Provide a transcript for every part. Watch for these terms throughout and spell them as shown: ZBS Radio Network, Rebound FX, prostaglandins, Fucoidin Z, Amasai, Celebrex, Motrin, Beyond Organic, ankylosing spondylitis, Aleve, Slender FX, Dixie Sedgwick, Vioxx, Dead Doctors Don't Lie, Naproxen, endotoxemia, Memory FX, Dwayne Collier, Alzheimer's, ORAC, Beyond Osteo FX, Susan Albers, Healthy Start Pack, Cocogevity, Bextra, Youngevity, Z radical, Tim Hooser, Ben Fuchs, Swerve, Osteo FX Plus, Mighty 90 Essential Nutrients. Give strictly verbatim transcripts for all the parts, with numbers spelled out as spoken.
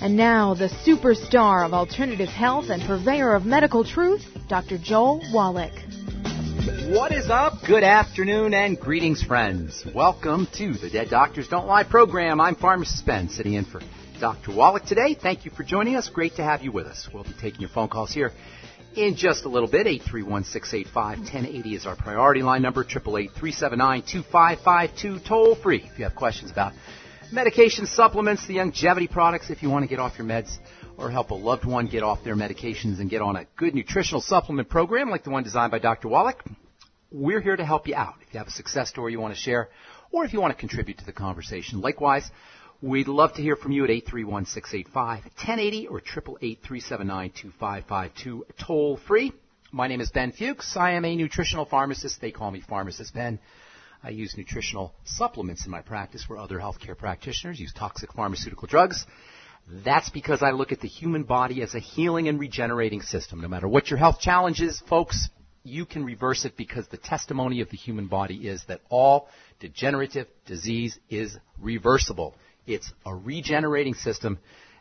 And now, the superstar of alternative health and purveyor of medical truth, Doctor Joel Wallach. What is up? Good afternoon and greetings, friends. Welcome to the Dead Doctors Don't Lie program. I'm Pharmacist Ben, sitting in for Doctor Wallach today. Thank you for joining us. Great to have you with us. We'll be taking your phone calls here in just a little bit. eight three one, six eight five, one oh eight oh is our priority line number, eight eight eight, three seven nine, two five five two, toll free. If you have questions about medication, supplements, the Youngevity products, if you want to get off your meds or help a loved one get off their medications and get on a good nutritional supplement program like the one designed by Doctor Wallach, we're here to help you out. If you have a success story you want to share or if you want to contribute to the conversation, likewise, we'd love to hear from you at eight three one, six eight five, one oh eight oh or eight eight eight, three seven nine, two five five two, toll-free. My name is Ben Fuchs. I am a nutritional pharmacist. They call me Pharmacist Ben. I use nutritional supplements in my practice where other healthcare practitioners use toxic pharmaceutical drugs. That's because I look at the human body as a healing and regenerating system. No matter what your health challenge is, folks, you can reverse it because the testimony of the human body is that all degenerative disease is reversible. It's a regenerating system,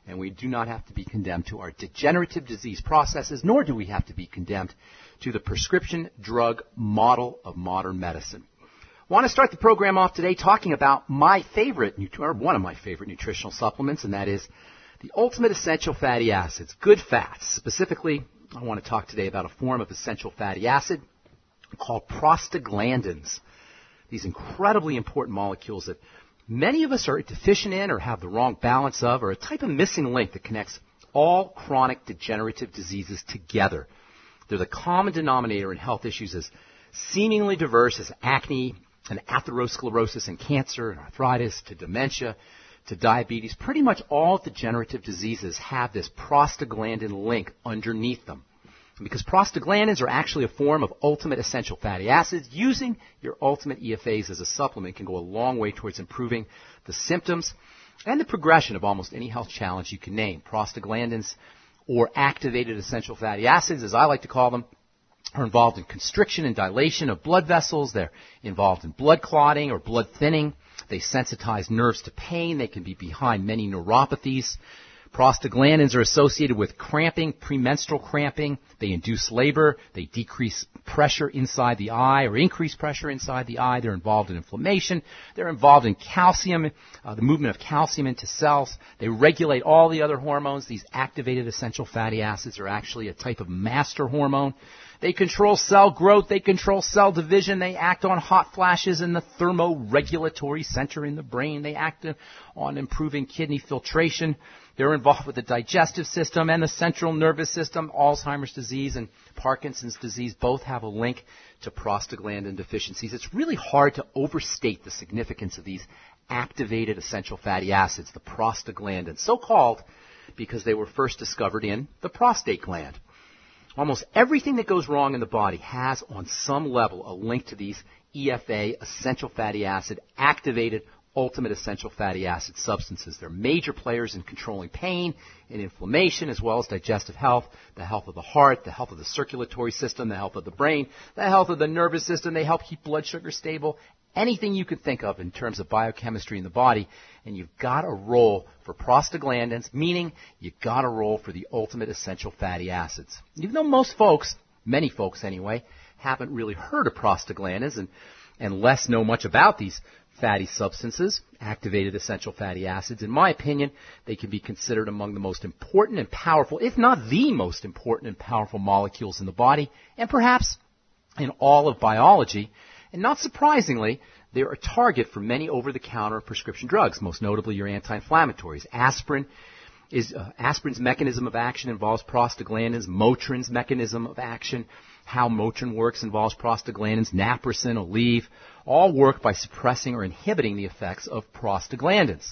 and we do not have to be condemned to our degenerative disease processes, nor do we have to be condemned to the prescription drug model of modern medicine. I want to start the program off today talking about my favorite, or one of my favorite nutritional supplements, and that is the Ultimate Essential Fatty Acids, good fats. Specifically, I want to talk today about a form of essential fatty acid called prostaglandins, these incredibly important molecules that many of us are deficient in or have the wrong balance of, or a type of missing link that connects all chronic degenerative diseases together. They're the common denominator in health issues as seemingly diverse as acne and atherosclerosis and cancer and arthritis to dementia to diabetes. Pretty much all degenerative diseases have this prostaglandin link underneath them. And because prostaglandins are actually a form of ultimate essential fatty acids, using your ultimate E F As as a supplement can go a long way towards improving the symptoms and the progression of almost any health challenge you can name. Prostaglandins, or activated essential fatty acids as I like to call them, are involved in constriction and dilation of blood vessels. They're involved in blood clotting or blood thinning. They sensitize nerves to pain. They can be behind many neuropathies. Prostaglandins are associated with cramping, premenstrual cramping. They induce labor. They decrease pressure inside the eye or increase pressure inside the eye. They're involved in inflammation. They're involved in calcium, uh, the movement of calcium into cells. They regulate all the other hormones. These activated essential fatty acids are actually a type of master hormone. They control cell growth. They control cell division. They act on hot flashes in the thermoregulatory center in the brain. They act on improving kidney filtration. They're involved with the digestive system and the central nervous system. Alzheimer's disease and Parkinson's disease both have a link to prostaglandin deficiencies. It's really hard to overstate the significance of these activated essential fatty acids, the prostaglandins, so called because they were first discovered in the prostate gland. Almost everything that goes wrong in the body has, on some level, a link to these E F A, essential fatty acid, activated ultimate essential fatty acid substances. They're major players in controlling pain and inflammation, as well as digestive health, the health of the heart, the health of the circulatory system, the health of the brain, the health of the nervous system. They help keep blood sugar stable. Anything you can think of in terms of biochemistry in the body, and you've got a role for prostaglandins, meaning you've got a role for the ultimate essential fatty acids. Even though most folks, many folks anyway, haven't really heard of prostaglandins and, and less know much about these fatty substances, activated essential fatty acids, in my opinion, they can be considered among the most important and powerful, if not the most important and powerful molecules in the body, and perhaps in all of biology. And not surprisingly, they're a target for many over-the-counter prescription drugs, most notably your anti-inflammatories. Aspirin is uh, aspirin's mechanism of action involves prostaglandins. Motrin's mechanism of action, how Motrin works, involves prostaglandins. Naproxen, Aleve, all work by suppressing or inhibiting the effects of prostaglandins.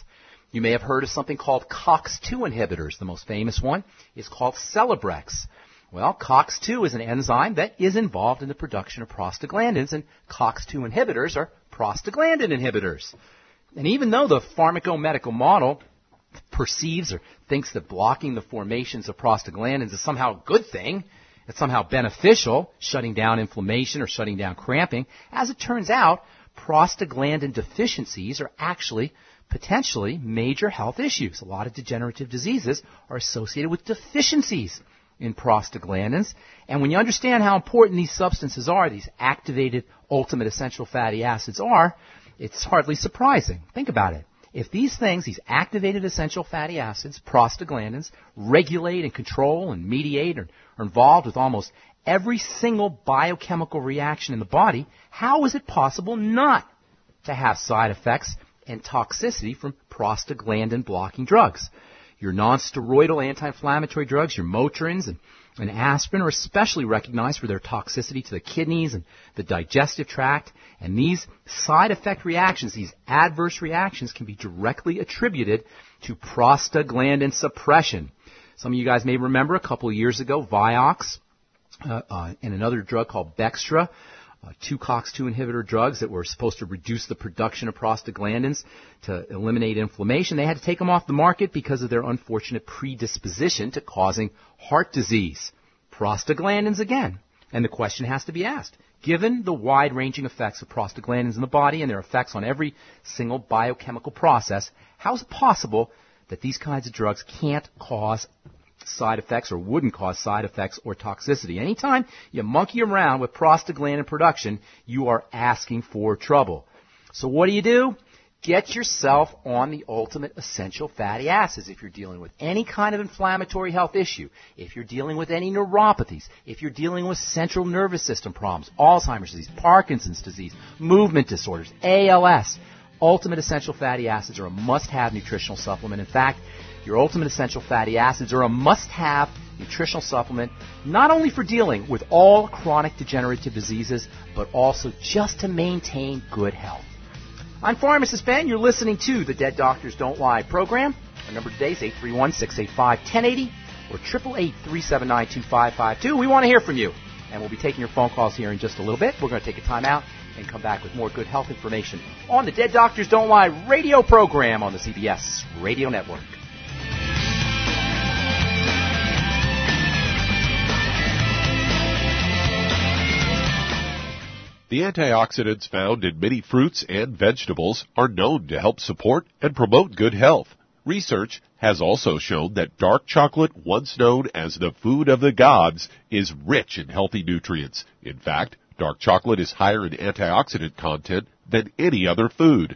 You may have heard of something called C O X two inhibitors. The most famous one is called Celebrex. Well, C O X two is an enzyme that is involved in the production of prostaglandins, and C O X two inhibitors are prostaglandin inhibitors. And even though the pharmacomedical model perceives or thinks that blocking the formations of prostaglandins is somehow a good thing, it's somehow beneficial, shutting down inflammation or shutting down cramping, as it turns out, prostaglandin deficiencies are actually potentially major health issues. A lot of degenerative diseases are associated with deficiencies in prostaglandins. And when you understand how important these substances are, these activated ultimate essential fatty acids are, it's hardly surprising. Think about it. If these things, these activated essential fatty acids, prostaglandins, regulate and control and mediate or are involved with almost every single biochemical reaction in the body, how is it possible not to have side effects and toxicity from prostaglandin-blocking drugs? Your non-steroidal anti-inflammatory drugs, your Motrins and, and aspirin, are especially recognized for their toxicity to the kidneys and the digestive tract. And these side effect reactions, these adverse reactions, can be directly attributed to prostaglandin suppression. Some of you guys may remember a couple of years ago, Vioxx uh, uh, and another drug called Bextra, Uh, two C O X two inhibitor drugs that were supposed to reduce the production of prostaglandins to eliminate inflammation. They had to take them off the market because of their unfortunate predisposition to causing heart disease. Prostaglandins again. And the question has to be asked, given the wide-ranging effects of prostaglandins in the body and their effects on every single biochemical process, how is it possible that these kinds of drugs can't cause side effects or wouldn't cause side effects or toxicity? Anytime you monkey around with prostaglandin production, you are asking for trouble. So what do you do? Get yourself on the ultimate essential fatty acids if you're dealing with any kind of inflammatory health issue, if you're dealing with any neuropathies, if you're dealing with central nervous system problems, Alzheimer's disease, Parkinson's disease, movement disorders, A L S. Ultimate essential fatty acids are a must-have nutritional supplement. In fact, your ultimate essential fatty acids are a must-have nutritional supplement, not only for dealing with all chronic degenerative diseases, but also just to maintain good health. I'm Pharmacist Ben. You're listening to the Dead Doctors Don't Lie program. Our number today is eight three one, six eight five, one zero eight zero or triple eight, three seven nine, two five five two. We want to hear from you, and we'll be taking your phone calls here in just a little bit. We're going to take a time out and come back with more good health information on the Dead Doctors Don't Lie radio program on the C B S Radio Network. The antioxidants found in many fruits and vegetables are known to help support and promote good health. Research has also shown that dark chocolate, once known as the food of the gods, is rich in healthy nutrients. In fact, dark chocolate is higher in antioxidant content than any other food.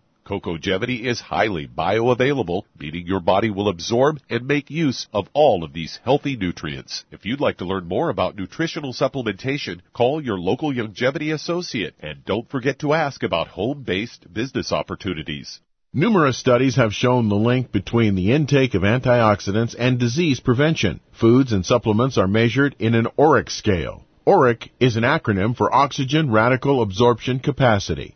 Cocogevity is highly bioavailable, meaning your body will absorb and make use of all of these healthy nutrients. If you'd like to learn more about nutritional supplementation, call your local Youngevity associate, and don't forget to ask about home-based business opportunities. Numerous studies have shown the link between the intake of antioxidants and disease prevention. Foods and supplements are measured in an O R A C scale. O R A C is an acronym for Oxygen Radical Absorption Capacity.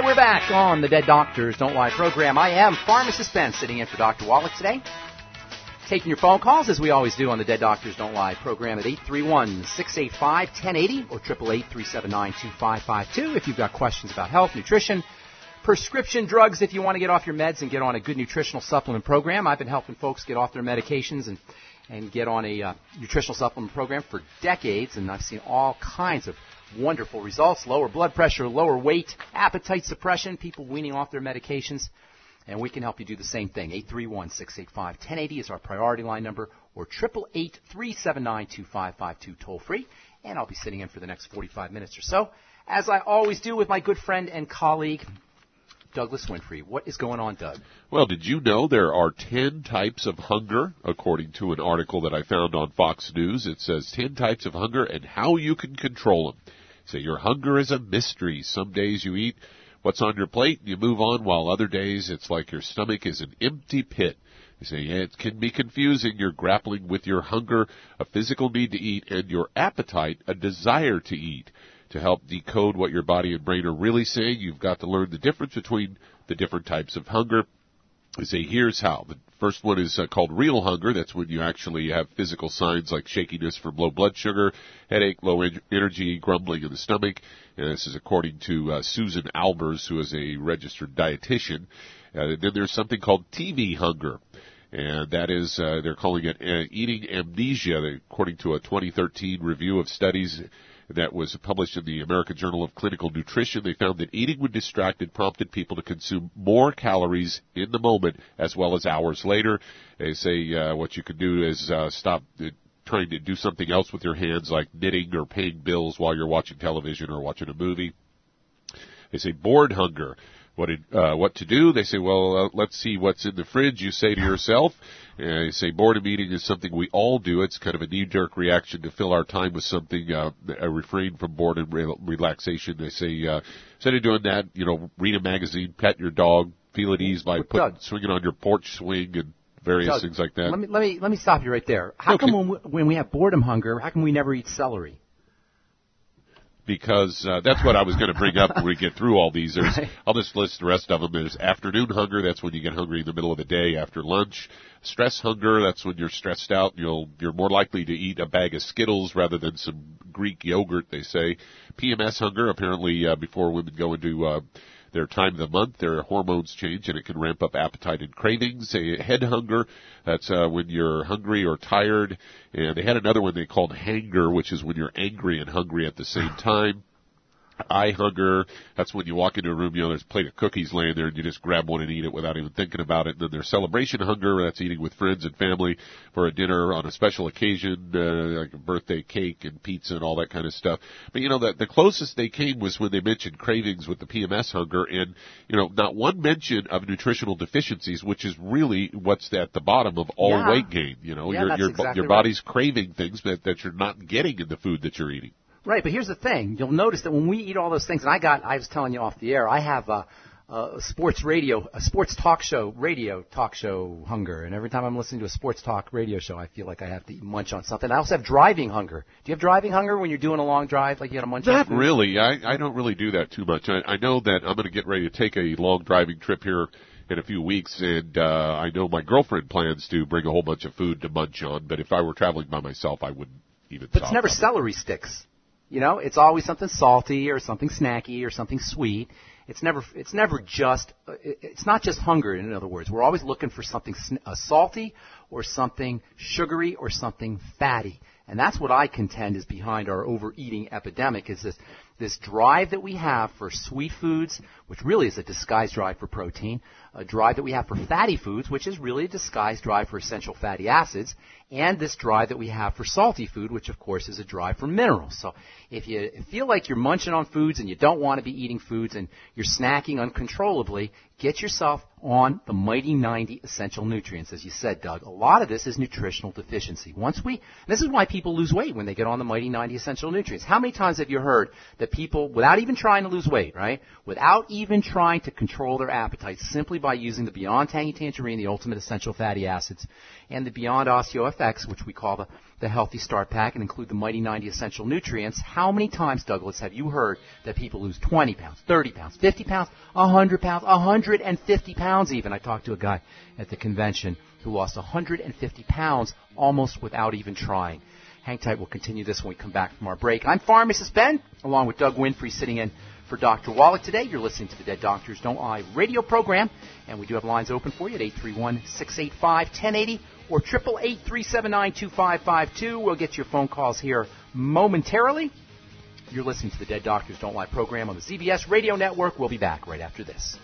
right, we're back on the Dead Doctors Don't Lie program. I am Pharmacist Ben, sitting in for Doctor Wallach today. Taking your phone calls, as we always do on the Dead Doctors Don't Lie program, at eight three one, six eight five, one zero eight zero or eight eight eight, three seven nine, two five five two if you've got questions about health, nutrition, prescription drugs, if you want to get off your meds and get on a good nutritional supplement program. I've been helping folks get off their medications and, and get on a uh, nutritional supplement program for decades, and I've seen all kinds of wonderful results: lower blood pressure, lower weight, appetite suppression, people weaning off their medications. And we can help you do the same thing. eight three one, six eight five, one zero eight zero is our priority line number, or eight eight eight, three seven nine, two five five two toll-free. And I'll be sitting in for the next forty-five minutes or so, as I always do, with my good friend and colleague, Douglas Winfrey. What is going on, Doug? Well, did you know there are ten types of hunger, according to an article that I found on Fox News? It says ten types of hunger and how you can control them. So your hunger is a mystery. Some days you eat what's on your plate, you move on, while other days it's like your stomach is an empty pit. You say, yeah, it can be confusing. You're grappling with your hunger, a physical need to eat, and your appetite, a desire to eat. To help decode what your body and brain are really saying, you've got to learn the difference between the different types of hunger. You say, here's how. The first one is uh, called real hunger. That's when you actually have physical signs like shakiness from low blood sugar, headache, low en- energy, grumbling in the stomach. And this is according to uh, Susan Albers, who is a registered dietitian. Uh, then there's something called T V hunger. And that is, uh, they're calling it uh, eating amnesia, according to a twenty thirteen review of studies that was published in the American Journal of Clinical Nutrition. They found that eating when distracted prompted people to consume more calories in the moment as well as hours later. They say uh, what you could do is uh, stop uh, trying to do something else with your hands, like knitting or paying bills while you're watching television or watching a movie. They say bored hunger. What, did, uh, what to do? They say, well, uh, let's see what's in the fridge, you say to yourself. And you say boredom eating is something we all do. It's kind of a knee-jerk reaction to fill our time with something, uh, a refrain from boredom, re- relaxation. They say, uh, instead of doing that, you know, read a magazine, pet your dog, feel at ease by put, Doug, swinging on your porch swing and various Doug, things like that. Let me, let me, let me stop you right there. How okay. come when we, when we have boredom hunger, how come we never eat celery? Because uh, that's what I was going to bring up when we get through all these. There's, I'll just list the rest of them. There's afternoon hunger. That's when you get hungry in the middle of the day after lunch. Stress hunger. That's when you're stressed out. You'll, you're more likely to eat a bag of Skittles rather than some Greek yogurt, they say. P M S hunger. Apparently, uh, before women go into uh, their time of the month, their hormones change, and it can ramp up appetite and cravings. Uh, head hunger, that's uh, when you're hungry or tired. And they had another one they called hanger, which is when you're angry and hungry at the same time. Eye hunger, that's when you walk into a room, you know, there's a plate of cookies laying there, and you just grab one and eat it without even thinking about it. And then there's celebration hunger, that's eating with friends and family for a dinner on a special occasion, uh, like a birthday cake and pizza and all that kind of stuff. But, you know, that the closest they came was when they mentioned cravings with the P M S hunger, and, you know, not one mention of nutritional deficiencies, which is really what's at the bottom of all yeah. weight gain. You know, yeah, your your, exactly your body's right. craving things that, that you're not getting in the food that you're eating. Right, but here's the thing. You'll notice that when we eat all those things, and I got—I was telling you off the air, I have a, a sports radio, a sports talk show, radio talk show hunger, and every time I'm listening to a sports talk radio show, I feel like I have to munch on something. I also have driving hunger. Do you have driving hunger when you're doing a long drive, like you had a munch? Not on really. I, I don't really do that too much. I, I know that I'm going to get ready to take a long driving trip here in a few weeks, and uh, I know my girlfriend plans to bring a whole bunch of food to munch on. But if I were traveling by myself, I wouldn't even. But it's never celery sticks. You know, it's always something salty or something snacky or something sweet. It's never, it's never just, it's not just hunger, in other words. We're always looking for something salty or something sugary or something fatty. And that's what I contend is behind our overeating epidemic, is this, this drive that we have for sweet foods, which really is a disguised drive for protein, a drive that we have for fatty foods, which is really a disguised drive for essential fatty acids, and this drive that we have for salty food, which, of course, is a drive for minerals. So if you feel like you're munching on foods and you don't want to be eating foods and you're snacking uncontrollably, get yourself on the Mighty ninety Essential Nutrients. As you said, Doug, a lot of this is nutritional deficiency. Once we, this is why people lose weight when they get on the Mighty ninety Essential Nutrients. How many times have you heard that people, without even trying to lose weight, right, without even trying to control their appetite, simply by using the Beyond Tangy Tangerine, the Ultimate Essential Fatty Acids, and the Beyond Osteo F X, which we call the the Healthy Start Pack and include the Mighty ninety Essential Nutrients, how many times, Douglas, have you heard that people lose twenty pounds, thirty pounds, fifty pounds, one hundred pounds, one hundred fifty pounds even? I talked to a guy at the convention who lost one hundred fifty pounds almost without even trying. Hang tight. We'll continue this when we come back from our break. I'm pharmacist Ben, along with Doug Winfrey, sitting in for Doctor Wallach today. You're listening to the Dead Doctors Don't Lie radio program, and we do have lines open for you at eight three one, six eight five, one oh eight oh or eight eight eight, three seven nine, two five five two. We'll get your phone calls here momentarily. You're listening to the Dead Doctors Don't Lie program on the Z B S Radio Network. We'll be back right after this.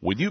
When you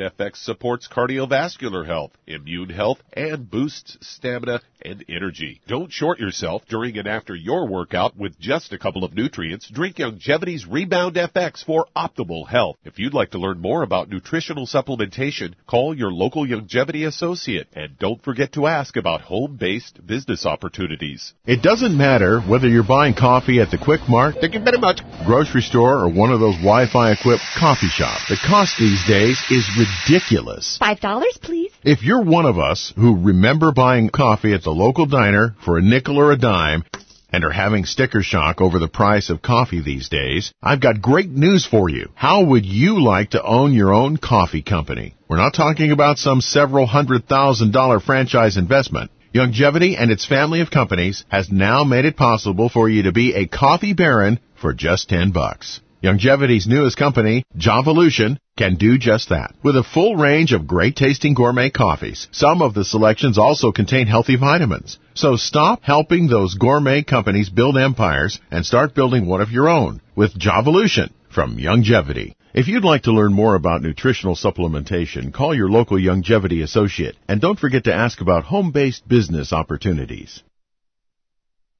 F X supports cardiovascular health, immune health, and boosts stamina and energy. Don't short yourself during and after your workout with just a couple of nutrients. Drink Youngevity's Rebound F X for optimal health. If you'd like to learn more about nutritional supplementation, call your local Youngevity associate. And don't forget to ask about home-based business opportunities. It doesn't matter whether you're buying coffee at the Quick Mart, thank you very much, grocery store, or one of those Wi-Fi-equipped coffee shops. The cost these days is ridiculous. Five dollars, please. If you're one of us who remember buying coffee at the local diner for a nickel or a dime and are having sticker shock over the price of coffee these days, I've got great news for you. How would you like to own your own coffee company? We're not talking about some several hundred thousand dollar franchise investment. Youngevity and its family of companies has now made it possible for you to be a coffee baron for just ten bucks. Youngevity's newest company, Javolution, can do just that. With a full range of great-tasting gourmet coffees, some of the selections also contain healthy vitamins. So stop helping those gourmet companies build empires and start building one of your own with Javolution from Youngevity. If you'd like to learn more about nutritional supplementation, call your local Youngevity associate. And don't forget to ask about home-based business opportunities.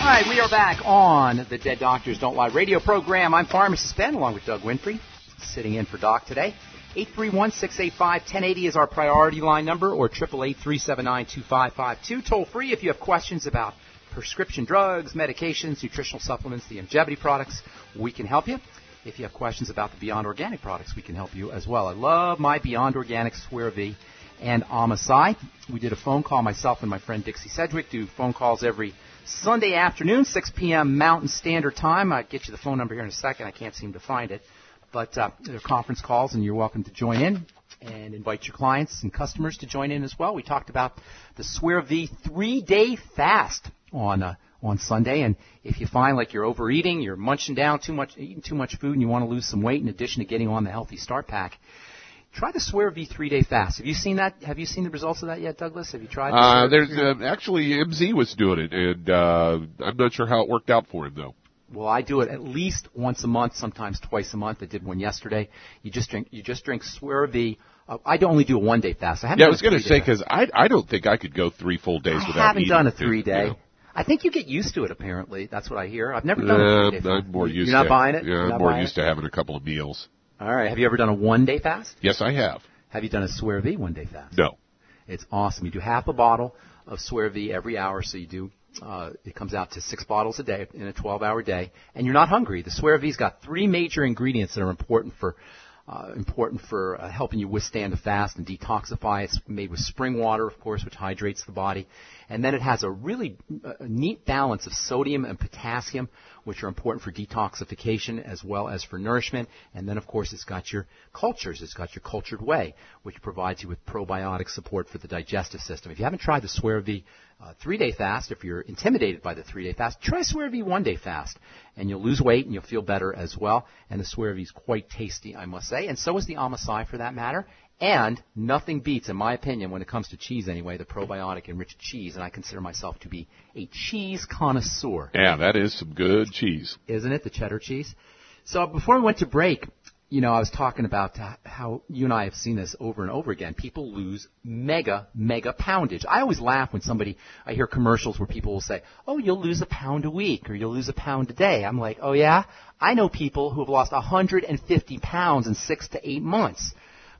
All right, we are back on the Dead Doctors Don't Lie radio program. I'm pharmacist Ben, along with Doug Winfrey, sitting in for Doc today. eight three one, six eight five, one oh eight oh is our priority line number, or eight eight eight, three seven nine, two five five two. Toll free if you have questions about prescription drugs, medications, nutritional supplements, the Youngevity products. We can help you. If you have questions about the Beyond Organic products, we can help you as well. I love my Beyond Organic Swerve and Amasai. We did a phone call, myself and my friend Dixie Sedgwick, do phone calls every Sunday afternoon, six p.m. Mountain Standard Time. I'll get you the phone number here in a second. I can't seem to find it. But uh, there are conference calls, and you're welcome to join in and invite your clients and customers to join in as well. We talked about the Swerve three-day fast on uh, on Sunday, and if you find like you're overeating, you're munching down too much, eating too much food, and you want to lose some weight in addition to getting on the Healthy Start Pack, Try the Swerve three-day fast. Have you seen that? Have you seen the results of that yet, Douglas? Have you tried? The uh, there's uh, actually M Z was doing it, and uh, I'm not sure how it worked out for him though. Well, I do it at least once a month, sometimes twice a month. I did one yesterday. You just drink, you just drink Swerve. Uh, I only do a one-day fast. I haven't. Yeah, I was going to say because I I don't think I could go three full days I without. I haven't eating done a three-day. You know. I think you get used to it. Apparently, that's what I hear. I've never done uh, a three-day fast. I'm more used. You're not to, buying it. Yeah, I'm more used it? to having a couple of meals. All right. Have you ever done a one-day fast? Yes, I have. Have you done a Swerve one-day fast? No. It's awesome. You do half a bottle of Swerve every hour, so you do. Uh, it comes out to six bottles a day in a twelve-hour day, and you're not hungry. The Swerve's got three major ingredients that are important for uh, important for uh, helping you withstand a fast and detoxify. It's made with spring water, of course, which hydrates the body, and then it has a really uh, neat balance of sodium and potassium, which are important for detoxification as well as for nourishment. And then, of course, it's got your cultures. It's got your cultured whey, which provides you with probiotic support for the digestive system. If you haven't tried the Swerve uh, three-day fast, if you're intimidated by the three-day fast, try Swerve one-day fast, and you'll lose weight and you'll feel better as well. And the Swerve is quite tasty, I must say, and so is the Amasai for that matter. And nothing beats, in my opinion, when it comes to cheese anyway, the probiotic-enriched cheese. And I consider myself to be a cheese connoisseur. Yeah, that is some good cheese. Isn't it, the cheddar cheese? So before we went to break, you know, I was talking about how you and I have seen this over and over again. People lose mega, mega poundage. I always laugh when somebody, I hear commercials where people will say, oh, you'll lose a pound a week or you'll lose a pound a day. I'm like, oh, yeah? I know people who have lost one hundred fifty pounds in six to eight months.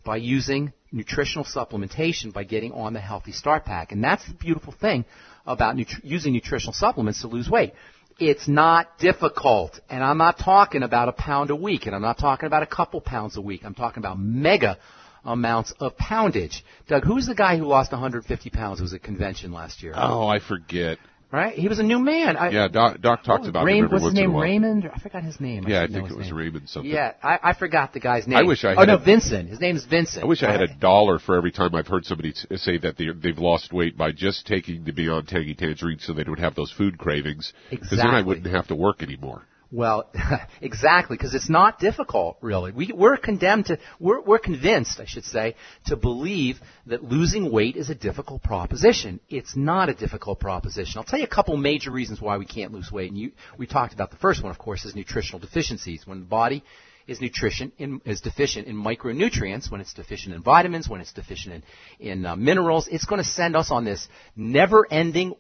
By using nutritional supplementation, by getting on the Healthy Start Pack. And that's the beautiful thing about nutri- using nutritional supplements to lose weight. It's not difficult. And I'm not talking about a pound a week, and I'm not talking about a couple pounds a week. I'm talking about mega amounts of poundage. Doug, who's the guy who lost one hundred fifty pounds who was at convention last year? Oh, I forget. Right? He was a new man. I, yeah, Doc, Doc talked oh, about Raymond, him. What's his name? Raymond? I forgot his name. Yeah, I, I think it was name. Raymond something. Yeah, I, I forgot the guy's name. I wish I had. Oh, no, a, Vincent. His name is Vincent. I wish right? I had a dollar for every time I've heard somebody t- say that they, they've lost weight by just taking the Beyond Tangy Tangerine so they don't have those food cravings. Exactly. Because then I wouldn't have to work anymore. Well, exactly, because it's not difficult, really. We, we're condemned to, we're, we're convinced, I should say, to believe that losing weight is a difficult proposition. It's not a difficult proposition. I'll tell you a couple major reasons why we can't lose weight. And you, we talked about the first one, of course, is nutritional deficiencies. When the body is nutrition in, is deficient in micronutrients, when it's deficient in vitamins, when it's deficient in, in uh, minerals, it's going to send us on this never-ending,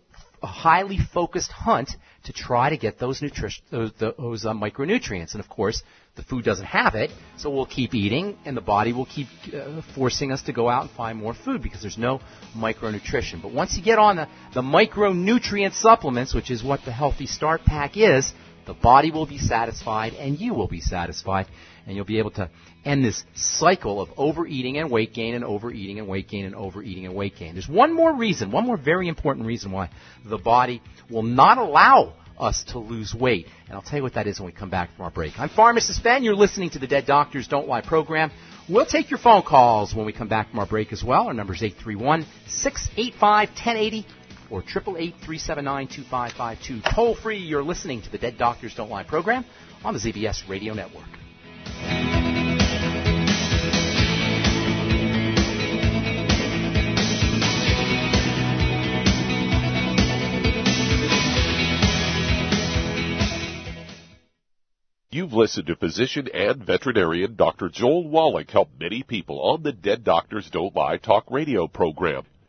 a highly focused hunt to try to get those nutrition, those, those uh, micronutrients. And, of course, the food doesn't have it, so we'll keep eating, and the body will keep uh, forcing us to go out and find more food because there's no micronutrition. But once you get on the, the micronutrient supplements, which is what the Healthy Start Pack is, the body will be satisfied, and you will be satisfied, and you'll be able to end this cycle of overeating and weight gain and overeating and weight gain and overeating and weight gain. There's one more reason, one more very important reason why the body will not allow us to lose weight. And I'll tell you what that is when we come back from our break. I'm Pharmacist Ben. You're listening to the Dead Doctors Don't Lie program. We'll take your phone calls when we come back from our break as well. Our number is eight three one, six eight five, one zero eight zero or triple eight, three seven nine, two five five two. Toll free. You're listening to the Dead Doctors Don't Lie program on the Z B S Radio Network. You've listened to physician and veterinarian Doctor Joel Wallach help many people on the Dead Doctors Don't Lie talk radio program.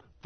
six three.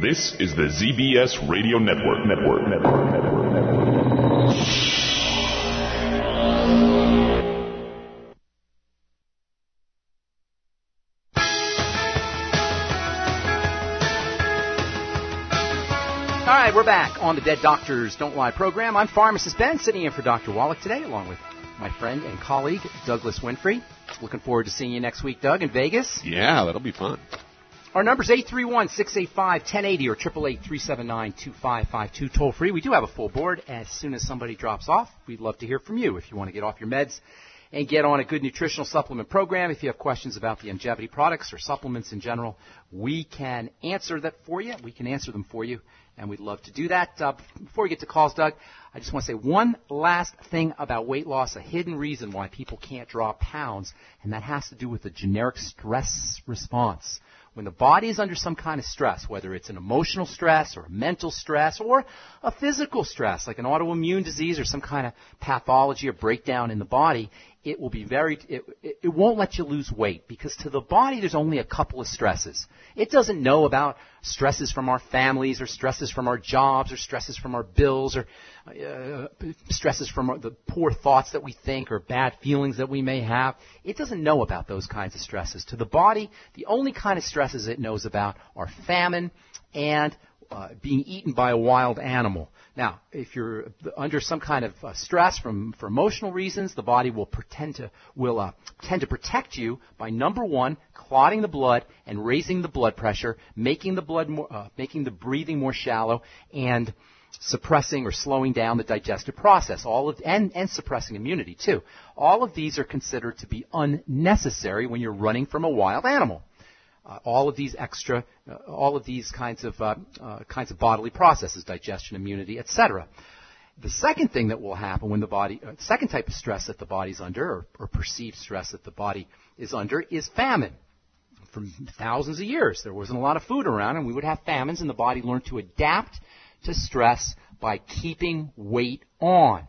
This is the Z B S Radio Network. Network, network, network, network. All right, we're back on the Dead Doctors Don't Lie program. I'm pharmacist Ben, sitting in for Doctor Wallach today, along with my friend and colleague, Douglas Winfrey. Looking forward to seeing you next week, Doug, in Vegas. Yeah, that'll be fun. Our number's eight three one, six eight five, one zero eight zero or triple eight, three seven nine, two five five two, toll free. We do have a full board. As soon as somebody drops off, we'd love to hear from you if you want to get off your meds and get on a good nutritional supplement program. If you have questions about the Youngevity products or supplements in general, we can answer that for you. We can answer them for you, and we'd love to do that. Uh, before we get to calls, Doug, I just want to say one last thing about weight loss, a hidden reason why people can't drop pounds, and that has to do with the generic stress response. When the body is under some kind of stress, whether it's an emotional stress or a mental stress or a physical stress, like an autoimmune disease or some kind of pathology or breakdown in the body, it will be very, it, it won't let you lose weight, because to the body there's only a couple of stresses. It doesn't know about stresses from our families or stresses from our jobs or stresses from our bills or uh, stresses from the poor thoughts that we think or bad feelings that we may have. It doesn't know about those kinds of stresses. To the body, the only kind of stresses it knows about are famine and Uh, being eaten by a wild animal. Now, if you're under some kind of uh, stress from for emotional reasons, the body will pretend to will uh, tend to protect you by, number one, clotting the blood and raising the blood pressure, making the blood more, uh, making the breathing more shallow, and suppressing or slowing down the digestive process. All of and and suppressing immunity too. All of these are considered to be unnecessary when you're running from a wild animal. Uh, all of these extra, uh, all of these kinds of uh, uh, kinds of bodily processes, digestion, immunity, et cetera. The second thing that will happen when the body, uh, second type of stress that the body's under, or, or perceived stress that the body is under, is famine. For thousands of years, there wasn't a lot of food around, and we would have famines, and the body learned to adapt to stress by keeping weight on.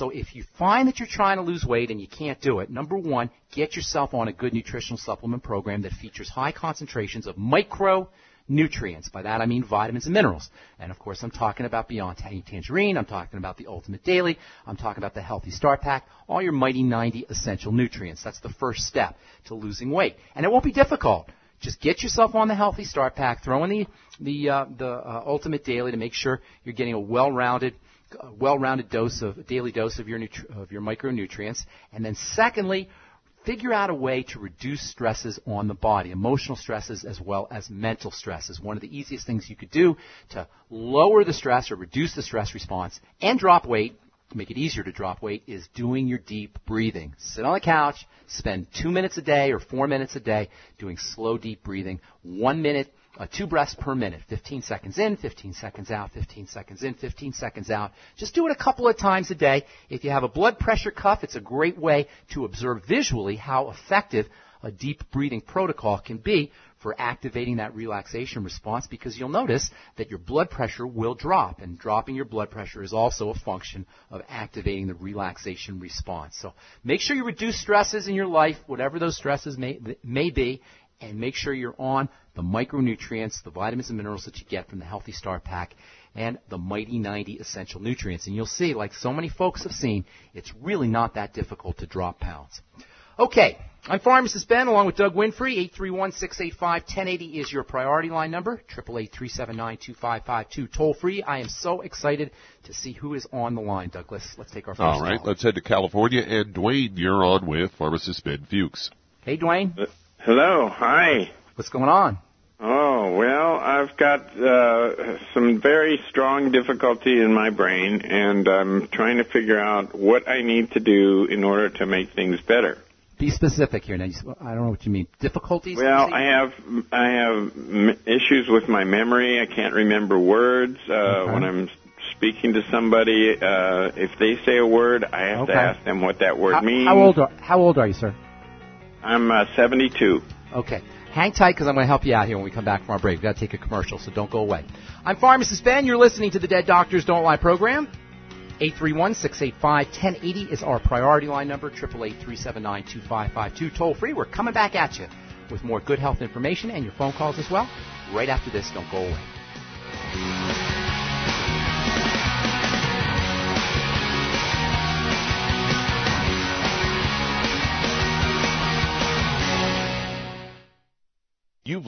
So if you find that you're trying to lose weight and you can't do it, number one, get yourself on a good nutritional supplement program that features high concentrations of micronutrients. By that I mean vitamins and minerals. And, of course, I'm talking about Beyond Tangy Tangerine. I'm talking about the Ultimate Daily. I'm talking about the Healthy Start Pack, all your Mighty ninety Essential Nutrients. That's the first step to losing weight. And it won't be difficult. Just get yourself on the Healthy Start Pack. Throw in the, the, uh, the uh, Ultimate Daily to make sure you're getting a well-rounded A well-rounded dose of daily dose of your nutri- of your micronutrients, and then secondly, figure out a way to reduce stresses on the body, emotional stresses as well as mental stresses. One of the easiest things you could do to lower the stress or reduce the stress response and drop weight, to make it easier to drop weight, is doing your deep breathing. Sit on the couch, spend two minutes a day or four minutes a day doing slow, deep breathing, one minute, uh, two breaths per minute, fifteen seconds in, fifteen seconds out, fifteen seconds in, fifteen seconds out. Just do it a couple of times a day. If you have a blood pressure cuff, it's a great way to observe visually how effective a deep breathing protocol can be for activating that relaxation response, because you'll notice that your blood pressure will drop, and dropping your blood pressure is also a function of activating the relaxation response. So make sure you reduce stresses in your life, whatever those stresses may, may be, and make sure you're on the micronutrients, the vitamins and minerals that you get from the Healthy Start Pack and the Mighty ninety Essential Nutrients. And you'll see, like so many folks have seen, it's really not that difficult to drop pounds. Okay, I'm Pharmacist Ben, along with Doug Winfrey. eight three one, six eight five, one zero eight zero is your priority line number, eight eight eight, three seven nine, two five five two, toll-free. I am so excited to see who is on the line, Douglas. Let's take our first All right, call. Let's head to California, and Dwayne, you're on with Pharmacist Ben Fuchs. Hey, Dwayne. Uh, hello, hi. What's going on? Oh, well, I've got uh, some very strong difficulty in my brain, and I'm trying to figure out what I need to do in order to make things better. Be specific here. Now, I don't know what you mean. Difficulties? Well, I have I have issues with my memory. I can't remember words. Uh, okay. When I'm speaking to somebody, uh, if they say a word, I have okay. to ask them what that word how, means. How old, are, how old are you, sir? I'm uh, seventy-two. Okay. Hang tight, because I'm going to help you out here when we come back from our break. We've got to take a commercial, so don't go away. I'm Pharmacist Ben. You're listening to the Dead Doctors Don't Lie program. eight three one, six eight five, one zero eight zero is our priority line number, eight eight eight, three seven nine, two five five two, toll-free. We're coming back at you with more good health information and your phone calls as well. Right after this, don't go away. You've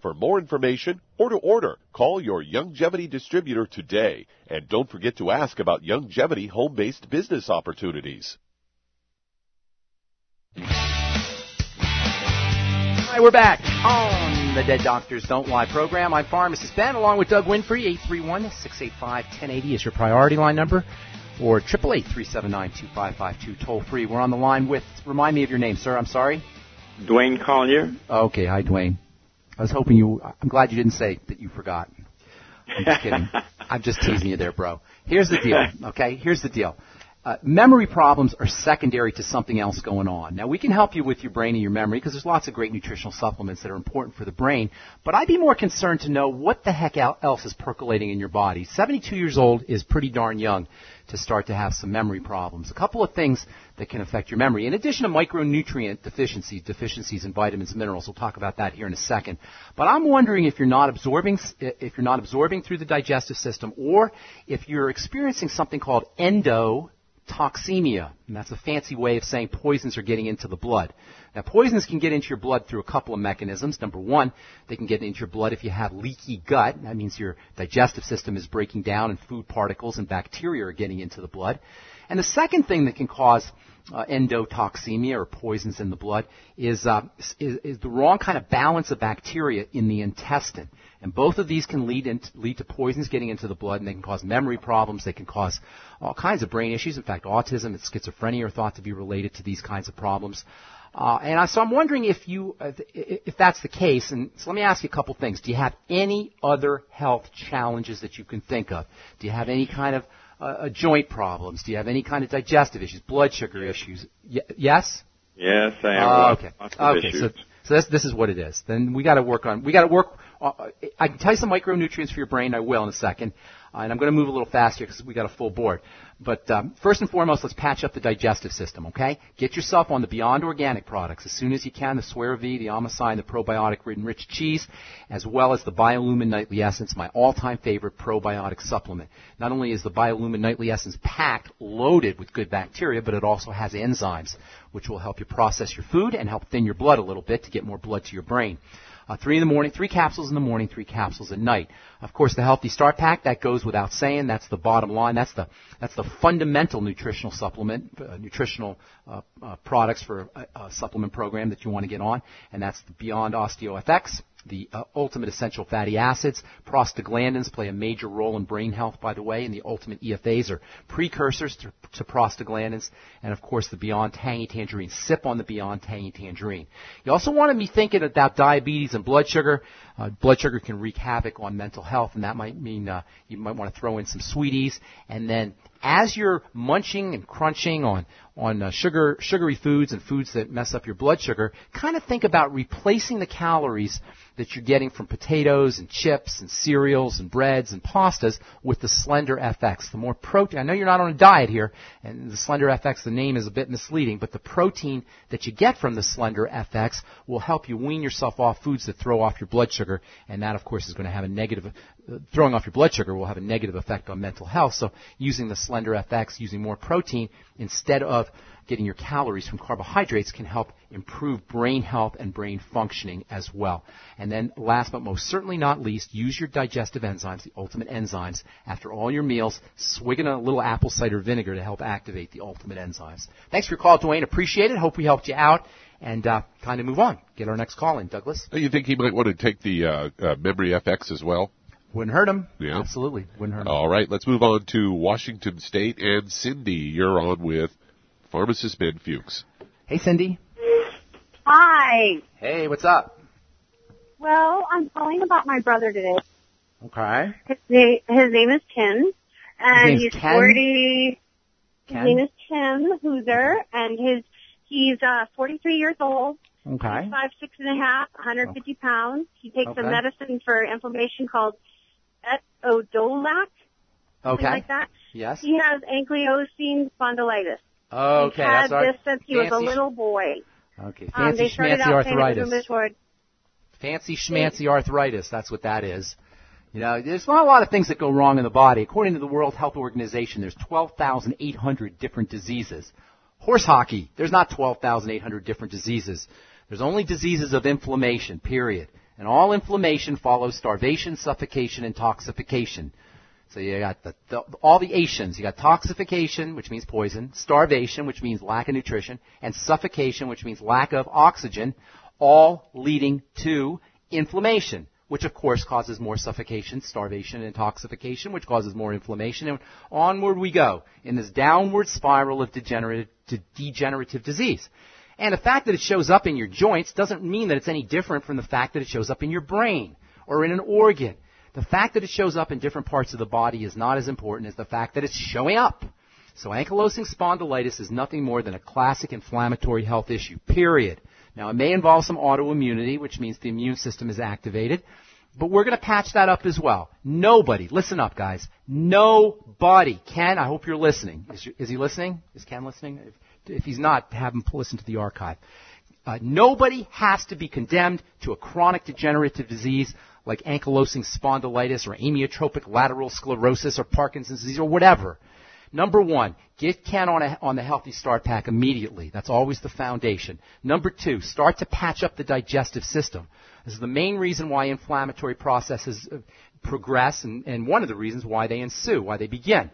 For more information or to order, call your Youngevity distributor today. And don't forget to ask about Youngevity home-based business opportunities. All right, we're back on the Dead Doctors Don't Lie program. I'm Pharmacist Ben, along with Doug Winfrey. eight three one, six eight five, one zero eight zero is your priority line number. Or eight eight eight, three seven nine, two five five two, toll-free. We're on the line with, remind me of your name, sir, I'm sorry. Dwayne Collier. Okay, hi, Dwayne. I was hoping you, I'm glad you didn't say that you forgot. I'm just kidding. I'm just teasing you there, bro. Here's the deal, okay? Here's the deal. Uh, memory problems are secondary to something else going on. Now, we can help you with your brain and your memory because there's lots of great nutritional supplements that are important for the brain, but I'd be more concerned to know what the heck else is percolating in your body. seventy-two years old is pretty darn young to start to have some memory problems. A couple of things that can affect your memory. In addition to micronutrient deficiencies, deficiencies in vitamins, minerals, we'll talk about that here in a second. But I'm wondering if you're not absorbing, if you're not absorbing through the digestive system, or if you're experiencing something called endo toxemia, and that's a fancy way of saying poisons are getting into the blood. Now, poisons can get into your blood through a couple of mechanisms. Number one, they can get into your blood if you have leaky gut. That means your digestive system is breaking down and food particles and bacteria are getting into the blood. And the second thing that can cause uh, endotoxemia or poisons in the blood is, uh, is, is the wrong kind of balance of bacteria in the intestine. And both of these can lead, in, lead to poisons getting into the blood, and they can cause memory problems. They can cause all kinds of brain issues. In fact, autism and schizophrenia are thought to be related to these kinds of problems. Uh, and I, so I'm wondering if you, uh, if that's the case, and so let me ask you a couple things. Do you have any other health challenges that you can think of? Do you have any kind of uh, joint problems? Do you have any kind of digestive issues, blood sugar issues? Y- yes? Yes, I have uh, okay. lots of okay, issues. So, so this, this is what it is. Then we got to work on, we got to work, uh, I can tell you some micronutrients for your brain, I will in a second. Uh, and I'm going to move a little faster because we got a full board. But um, first and foremost, let's patch up the digestive system, okay? Get yourself on the Beyond Organic products as soon as you can, the Swerve, the Amasai, and the probiotic-enriched cheese, as well as the Biolumin Nightly Essence, my all-time favorite probiotic supplement. Not only is the Biolumin Nightly Essence packed, loaded with good bacteria, but it also has enzymes, which will help you process your food and help thin your blood a little bit to get more blood to your brain. Uh, three in the morning, three capsules in the morning, three capsules at night. Of course, the Healthy Start Pack, that goes without saying. That's the bottom line. That's the that's the fundamental nutritional supplement, uh, nutritional uh, uh, products for a, a supplement program that you want to get on, and that's the Beyond Osteo F X. The uh, Ultimate Essential Fatty Acids, prostaglandins play a major role in brain health, by the way, and the Ultimate E F As are precursors to, to prostaglandins. And, of course, the Beyond Tangy Tangerine. Sip on the Beyond Tangy Tangerine. You also wanted me thinking about diabetes and blood sugar. Uh, blood sugar can wreak havoc on mental health, and that might mean uh, you might want to throw in some sweeties. And then as you're munching and crunching on on uh, sugar, sugary foods and foods that mess up your blood sugar, kind of think about replacing the calories that you're getting from potatoes and chips and cereals and breads and pastas with the Slender F X. The more protein, I know you're not on a diet here, and the Slender F X, the name is a bit misleading, but the protein that you get from the Slender F X will help you wean yourself off foods that throw off your blood sugar, and that, of course, is going to have a negative, uh, throwing off your blood sugar will have a negative effect on mental health. So using the Slender F X, using more protein instead of getting your calories from carbohydrates can help improve brain health and brain functioning as well. And then last but most certainly not least, use your digestive enzymes, the Ultimate Enzymes. After all your meals, swigging a little apple cider vinegar to help activate the Ultimate Enzymes. Thanks for your call, Dwayne. Appreciate it. Hope we helped you out. And uh, kind of move on. Get our next call in, Douglas. You think he might want to take the uh, uh, Memory F X as well? Wouldn't hurt him. Yeah. Absolutely. Wouldn't hurt him. All right. Let's move on to Washington State. And Cindy, you're on with Pharmacist Ben Fuchs. Hey, Cindy. Hi. Hey, what's up? Well, I'm calling about my brother today. Okay. His name, his name is Tim. And his name's he's Ken? forty. Ken? His name is Tim Hooser. And his he's uh, forty-three years old. Okay. Five, six and a half, one hundred fifty pounds. He takes okay. a medicine for inflammation called Etodolac. Okay. Like that. Yes. He has ankylosing spondylitis. Okay. He had that's this since he was a little boy. Okay. Fancy um, schmancy arthritis. Fancy schmancy arthritis. That's what that is. You know, there's not a lot of things that go wrong in the body. According to the World Health Organization, there's twelve thousand eight hundred different diseases. Horse hockey. There's not twelve thousand eight hundred different diseases. There's only diseases of inflammation, period. And all inflammation follows starvation, suffocation, and toxification. So you got the, the, all the Asians. You got toxification, which means poison, starvation, which means lack of nutrition, and suffocation, which means lack of oxygen, all leading to inflammation, which, of course, causes more suffocation, starvation, and toxification, which causes more inflammation. And onward we go in this downward spiral of degenerative, de- degenerative disease. And the fact that it shows up in your joints doesn't mean that it's any different from the fact that it shows up in your brain or in an organ. The fact that it shows up in different parts of the body is not as important as the fact that it's showing up. So ankylosing spondylitis is nothing more than a classic inflammatory health issue, period. Now, it may involve some autoimmunity, which means the immune system is activated, but we're going to patch that up as well. Nobody, listen up, guys, nobody, Ken, I hope you're listening. Is, is he listening? Is Ken listening? If, if he's not, have him listen to the archive. Uh, nobody has to be condemned to a chronic degenerative disease like ankylosing spondylitis or amyotrophic lateral sclerosis or Parkinson's disease or whatever. Number one, get Ken on, a, on the Healthy Start Pack immediately. That's always the foundation. Number two, start to patch up the digestive system. This is the main reason why inflammatory processes progress and, and one of the reasons why they ensue, why they begin.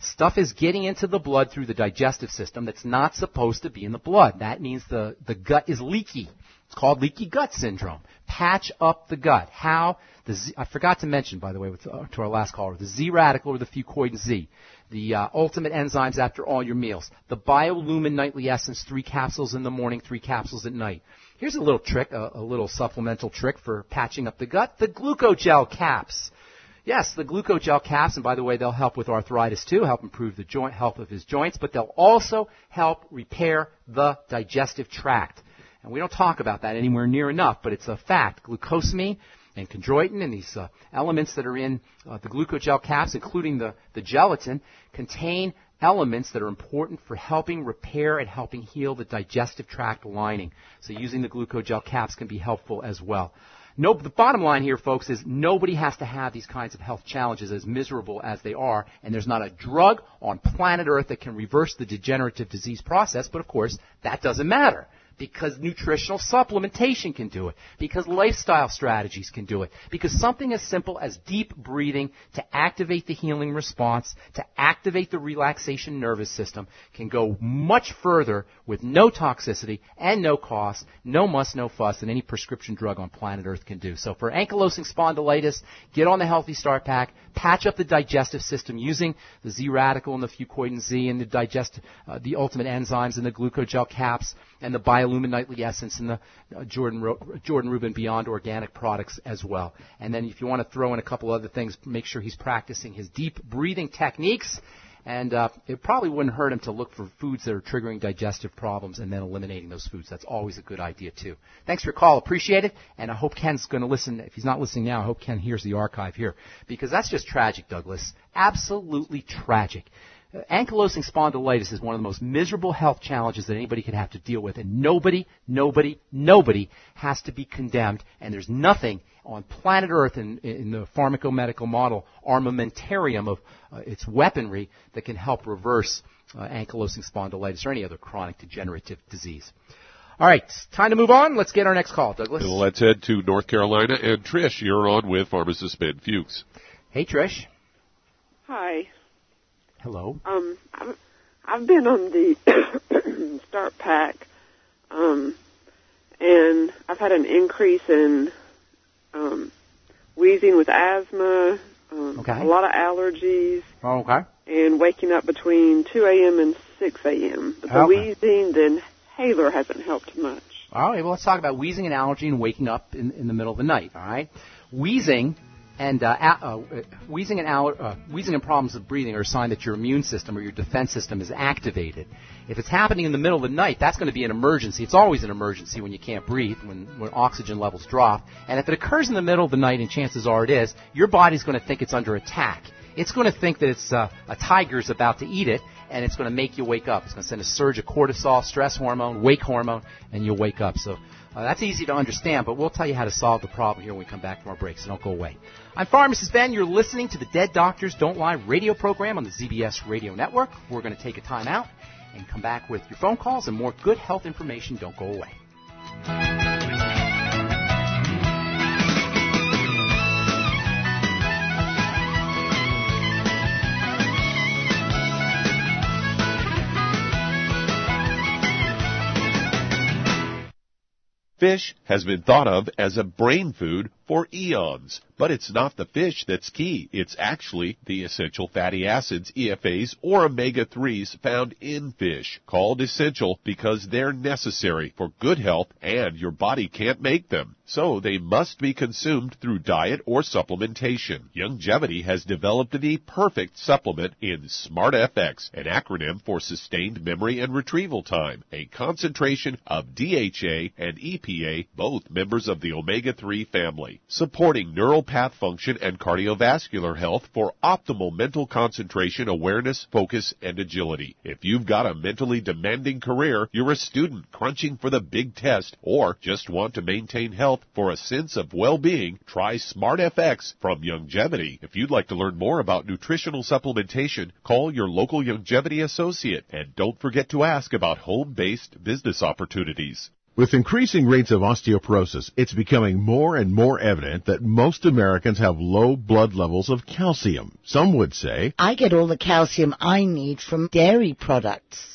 Stuff is getting into the blood through the digestive system that's not supposed to be in the blood. That means the, the gut is leaky. It's called leaky gut syndrome. Patch up the gut. How? The Z, I forgot to mention, by the way, with, uh, to our last caller, the Z radical or the Fucoidin Z, the uh, ultimate enzymes after all your meals, the Biolumin Nightly Essence, three capsules in the morning, three capsules at night. Here's a little trick, a, a little supplemental trick for patching up the gut, the Gluco Gel caps. Yes, the Gluco Gel caps, and by the way, they'll help with arthritis too, help improve the joint health of his joints, but they'll also help repair the digestive tract. And we don't talk about that anywhere near enough, but it's a fact. Glucosamine and chondroitin and these uh, elements that are in uh, the Gluco Gel caps, including the, the gelatin, contain elements that are important for helping repair and helping heal the digestive tract lining. So using the Gluco Gel caps can be helpful as well. No, the bottom line here, folks, is nobody has to have these kinds of health challenges, as miserable as they are, and there's not a drug on planet Earth that can reverse the degenerative disease process, but, of course, that doesn't matter because nutritional supplementation can do it, because lifestyle strategies can do it, because something as simple as deep breathing to activate the healing response, to activate the relaxation nervous system, can go much further with no toxicity and no cost, no muss, no fuss than any prescription drug on planet Earth can do. So for ankylosing spondylitis, get on the Healthy Start Pack, patch up the digestive system using the Z-Radical and the Fucoidin Z and the digest, uh, the ultimate enzymes and the Glucogel caps and the bio Biolumin Nightly Essence and the uh, Jordan, Ro- Jordan Rubin Beyond Organic products as well. And then if you want to throw in a couple other things, make sure he's practicing his deep breathing techniques. And uh, it probably wouldn't hurt him to look for foods that are triggering digestive problems and then eliminating those foods. That's always a good idea, too. Thanks for your call. Appreciate it. And I hope Ken's going to listen. If he's not listening now, I hope Ken hears the archive here. Because that's just tragic, Douglas. Absolutely tragic. Ankylosing spondylitis is one of the most miserable health challenges that anybody could have to deal with, and nobody, nobody, nobody has to be condemned, and there's nothing on planet Earth in, in the pharmacomedical model armamentarium of uh, its weaponry that can help reverse uh, ankylosing spondylitis or any other chronic degenerative disease. All right, time to move on. Let's get our next call, Douglas. Let's head to North Carolina, and Trish, you're on with pharmacist Ben Fuchs. Hey, Trish. Hi. Hello. Um, I've, I've been on the Start Pack, um, and I've had an increase in um, wheezing with asthma, um, okay. a lot of allergies, oh, okay. and waking up between two a.m. and six a.m. But the okay. wheezing, the inhaler hasn't helped much. All right, well, let's talk about wheezing and allergy and waking up in, in the middle of the night, all right? Wheezing... And uh, uh, wheezing, and aller- uh, wheezing and problems with breathing are a sign that your immune system or your defense system is activated. If it's happening in the middle of the night, that's going to be an emergency. It's always an emergency when you can't breathe, when, when oxygen levels drop. And if it occurs in the middle of the night, and chances are it is, your body's going to think it's under attack. It's going to think that it's uh, a tiger's about to eat it, and it's going to make you wake up. It's going to send a surge of cortisol, stress hormone, wake hormone, and you'll wake up. So uh, that's easy to understand, but we'll tell you how to solve the problem here when we come back from our break, so don't go away. I'm Pharmacist Ben. You're listening to the Dead Doctors Don't Lie radio program on the Z B S Radio Network. We're going to take a time out and come back with your phone calls and more good health information. Don't go away. Fish has been thought of as a brain food for eons. But it's not the fish that's key. It's actually the essential fatty acids, E F As, or omega threes found in fish, called essential because they're necessary for good health and your body can't make them. So they must be consumed through diet or supplementation. Youngevity has developed the perfect supplement in SmartFX, an acronym for Sustained Memory and Retrieval Time, a concentration of D H A and E P A, both members of the omega three family, supporting neural path function and cardiovascular health for optimal mental concentration, awareness, focus, and agility. If you've got a mentally demanding career, you're a student crunching for the big test, or just want to maintain health for a sense of well-being, try SmartFX from Youngevity. If you'd like to learn more about nutritional supplementation, call your local Youngevity associate, and don't forget to ask about home-based business opportunities. With increasing rates of osteoporosis, it's becoming more and more evident that most Americans have low blood levels of calcium. Some would say, I get all the calcium I need from dairy products.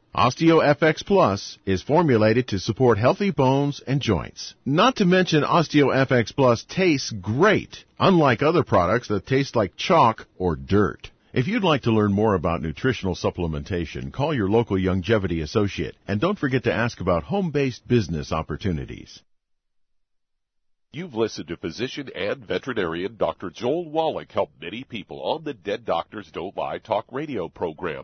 OsteoFX Plus is formulated to support healthy bones and joints. Not to mention, OsteoFX Plus tastes great, unlike other products that taste like chalk or dirt. If you'd like to learn more about nutritional supplementation, call your local Youngevity associate, and don't forget to ask about home-based business opportunities. You've listened to physician and veterinarian Doctor Joel Wallach help many people on the Dead Doctors Don't Lie talk radio program.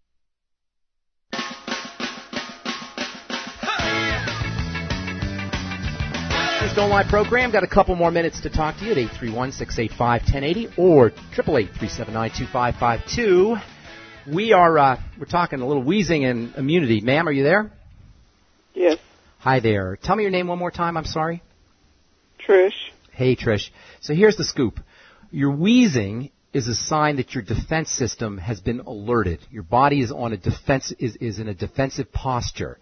Don't Lie program. Got a couple more minutes to talk to you at eight three one, six eight five, one zero eight zero or triple eight, three seven nine, two five five two. We are uh, we're talking a little wheezing and immunity. Ma'am, are you there? Yes. Hi there. Tell me your name one more time. I'm sorry. Trish. Hey, Trish. So here's the scoop. Your wheezing is a sign that your defense system has been alerted. Your body is on a defense is, is in a defensive posture.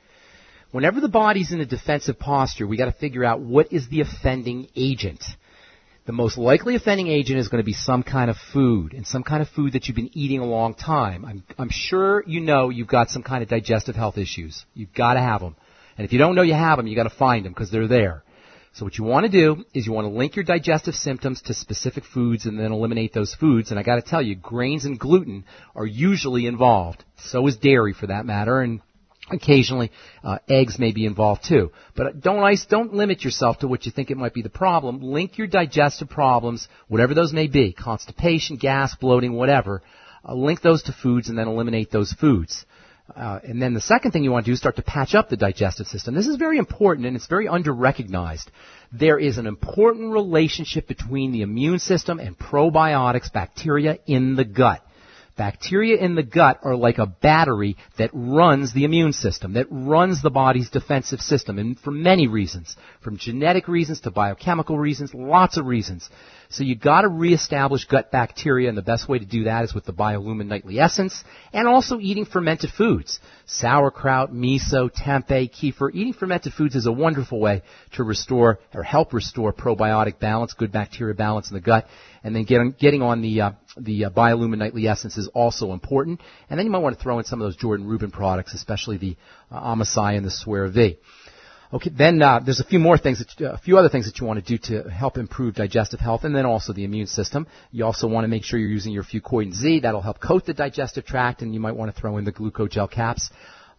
Whenever the body's in a defensive posture, we got to figure out what is the offending agent. The most likely offending agent is going to be some kind of food, and some kind of food that you've been eating a long time. I'm, I'm sure you know you've got some kind of digestive health issues. You've got to have them. And if you don't know you have them, you've got to find them because they're there. So what you want to do is you want to link your digestive symptoms to specific foods and then eliminate those foods. And I got to tell you, grains and gluten are usually involved. So is dairy, for that matter, and occasionally, uh, eggs may be involved too. But don't ice, don't limit yourself to what you think it might be the problem. Link your digestive problems, whatever those may be, constipation, gas, bloating, whatever. Uh, link those to foods and then eliminate those foods. Uh, and then the second thing you want to do is start to patch up the digestive system. This is very important, and it's very under-recognized. There is an important relationship between the immune system and probiotics, bacteria in the gut. Bacteria in the gut are like a battery that runs the immune system, that runs the body's defensive system, and for many reasons, from genetic reasons to biochemical reasons, lots of reasons. So you've got to reestablish gut bacteria, and the best way to do that is with the Biolumin Nightly Essence and also eating fermented foods. Sauerkraut, miso, tempeh, kefir. Eating fermented foods is a wonderful way to restore or help restore probiotic balance, good bacteria balance in the gut. And then getting, getting on the uh, the uh, Biolumin Nightly Essence is also important. And then you might want to throw in some of those Jordan Rubin products, especially the uh, Amasai and the Swerve. Okay, then uh, there's a few more things, that, uh, a few other things that you want to do to help improve digestive health and then also the immune system. You also want to make sure you're using your Fucoidin Z. That'll help coat the digestive tract, and you might want to throw in the Gluco Gel caps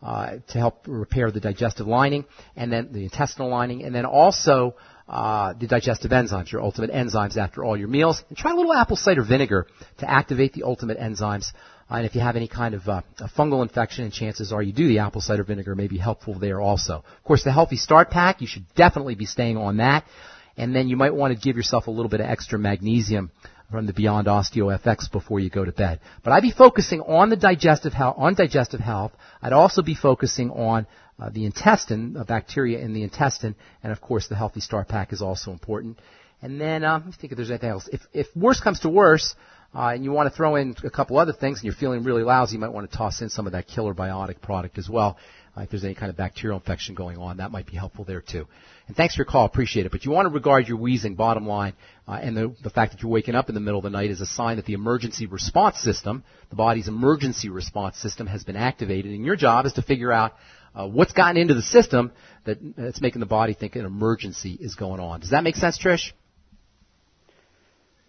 uh, to help repair the digestive lining and then the intestinal lining, and then also uh, the digestive enzymes, your ultimate enzymes after all your meals. And try a little apple cider vinegar to activate the ultimate enzymes. Uh, and if you have any kind of uh, a fungal infection, and chances are you do, the apple cider vinegar may be helpful there also. Of course, the Healthy Start Pack, you should definitely be staying on that. And then you might want to give yourself a little bit of extra magnesium from the Beyond Osteo F X before you go to bed. But I'd be focusing on the digestive health, on digestive health. I'd also be focusing on uh, the intestine, uh, bacteria in the intestine. And, of course, the Healthy Start Pack is also important. And then um, let me think if there's anything else. If, if worse comes to worse, Uh, and you want to throw in a couple other things, and you're feeling really lousy, you might want to toss in some of that killer biotic product as well. Uh, if there's any kind of bacterial infection going on, that might be helpful there too. And thanks for your call. Appreciate it. But you want to regard your wheezing, bottom line, uh, and the, the fact that you're waking up in the middle of the night is a sign that the emergency response system, the body's emergency response system, has been activated. And your job is to figure out uh, what's gotten into the system that, that's making the body think an emergency is going on. Does that make sense, Trish?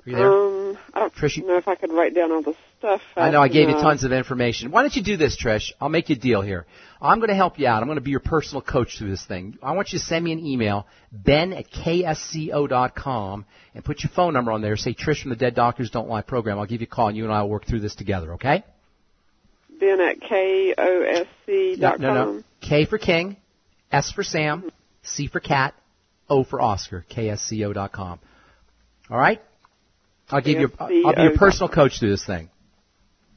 Are you there? Um, I don't Trish, know if I could write down all the stuff. I, I know, I gave know. you tons of information. Why don't you do this, Trish? I'll make you a deal here. I'm going to help you out. I'm going to be your personal coach through this thing. I want you to send me an email, ben at k s c o dot com, and put your phone number on there. Say, Trish from the Dead Doctors Don't Lie program. I'll give you a call, and you and I will work through this together, okay? ben at k o s c dot com. No, no, no. K for King, S for Sam, C for Cat, O for Oscar, k s c o dot com. All right? I'll give you. I'll be your personal coach through this thing.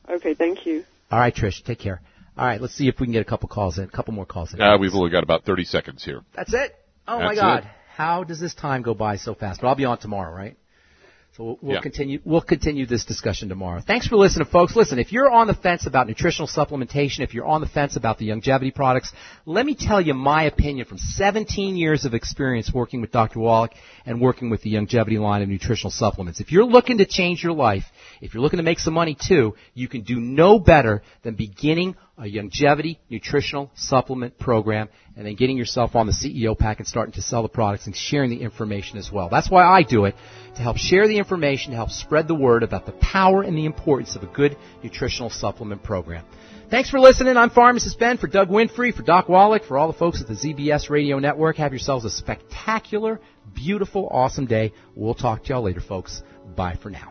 Okay, thank you. All right, Trish, take care. All right, let's see if we can get a couple calls in. A couple more calls in. Uh, we've only got about thirty seconds here. That's it. Oh my God, how does this time go by so fast? But I'll be on tomorrow, right? So we'll, we'll yeah. continue. We'll continue this discussion tomorrow. Thanks for listening, folks. Listen, if you're on the fence about nutritional supplementation, if you're on the fence about the Youngevity products, let me tell you my opinion from seventeen years of experience working with Doctor Wallach and working with the Youngevity line of nutritional supplements. If you're looking to change your life, if you're looking to make some money too, you can do no better than beginning a Youngevity nutritional supplement program, and then getting yourself on the C E O pack and starting to sell the products and sharing the information as well. That's why I do it, to help share the information, to help spread the word about the power and the importance of a good nutritional supplement program. Thanks for listening. I'm Pharmacist Ben for Doug Winfrey, for Doc Wallach, for all the folks at the Z B S Radio Network. Have yourselves a spectacular, beautiful, awesome day. We'll talk to y'all later, folks. Bye for now.